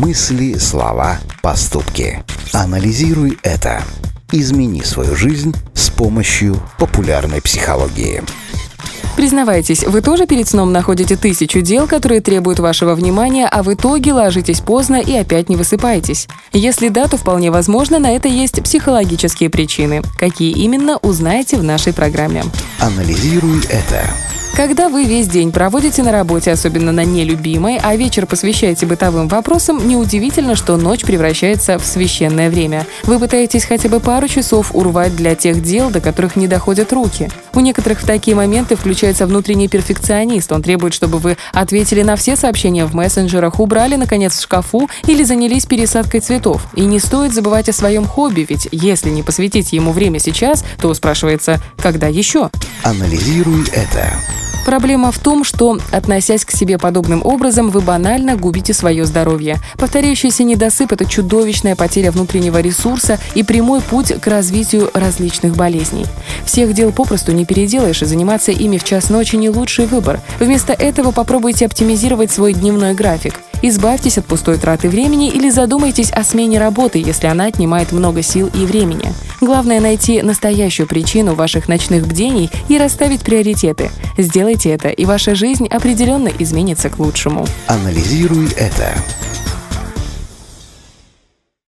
мысли, слова, поступки. Анализируй это. Измени свою жизнь с помощью популярной психологии. Признавайтесь, вы тоже перед сном находите 1000 дел, которые требуют вашего внимания, а в итоге ложитесь поздно и опять не высыпаетесь? Если да, то вполне возможно, на это есть психологические причины. Какие именно, узнаете в нашей программе. Анализируй это. Когда вы весь день проводите на работе, особенно на нелюбимой, а вечер посвящаете бытовым вопросам, неудивительно, что ночь превращается в священное время. Вы пытаетесь хотя бы пару часов урвать для тех дел, до которых не доходят руки. У некоторых в такие моменты включается внутренний перфекционист. Он требует, чтобы вы ответили на все сообщения в мессенджерах, убрали, наконец, в шкафу или занялись пересадкой цветов. И не стоит забывать о своем хобби, ведь если не посвятить ему время сейчас, то спрашивается, когда еще? Анализируй это. Проблема в том, что, относясь к себе подобным образом, вы банально губите свое здоровье. Повторяющийся недосып – это чудовищная потеря внутреннего ресурса и прямой путь к развитию различных болезней. Всех дел попросту не переделаешь, и заниматься ими в час ночи – не лучший выбор. Вместо этого попробуйте оптимизировать свой дневной график. Избавьтесь от пустой траты времени или задумайтесь о смене работы, если она отнимает много сил и времени. Главное – найти настоящую причину ваших ночных бдений и расставить приоритеты. Сделайте это, и ваша жизнь определенно изменится к лучшему. Анализируй это.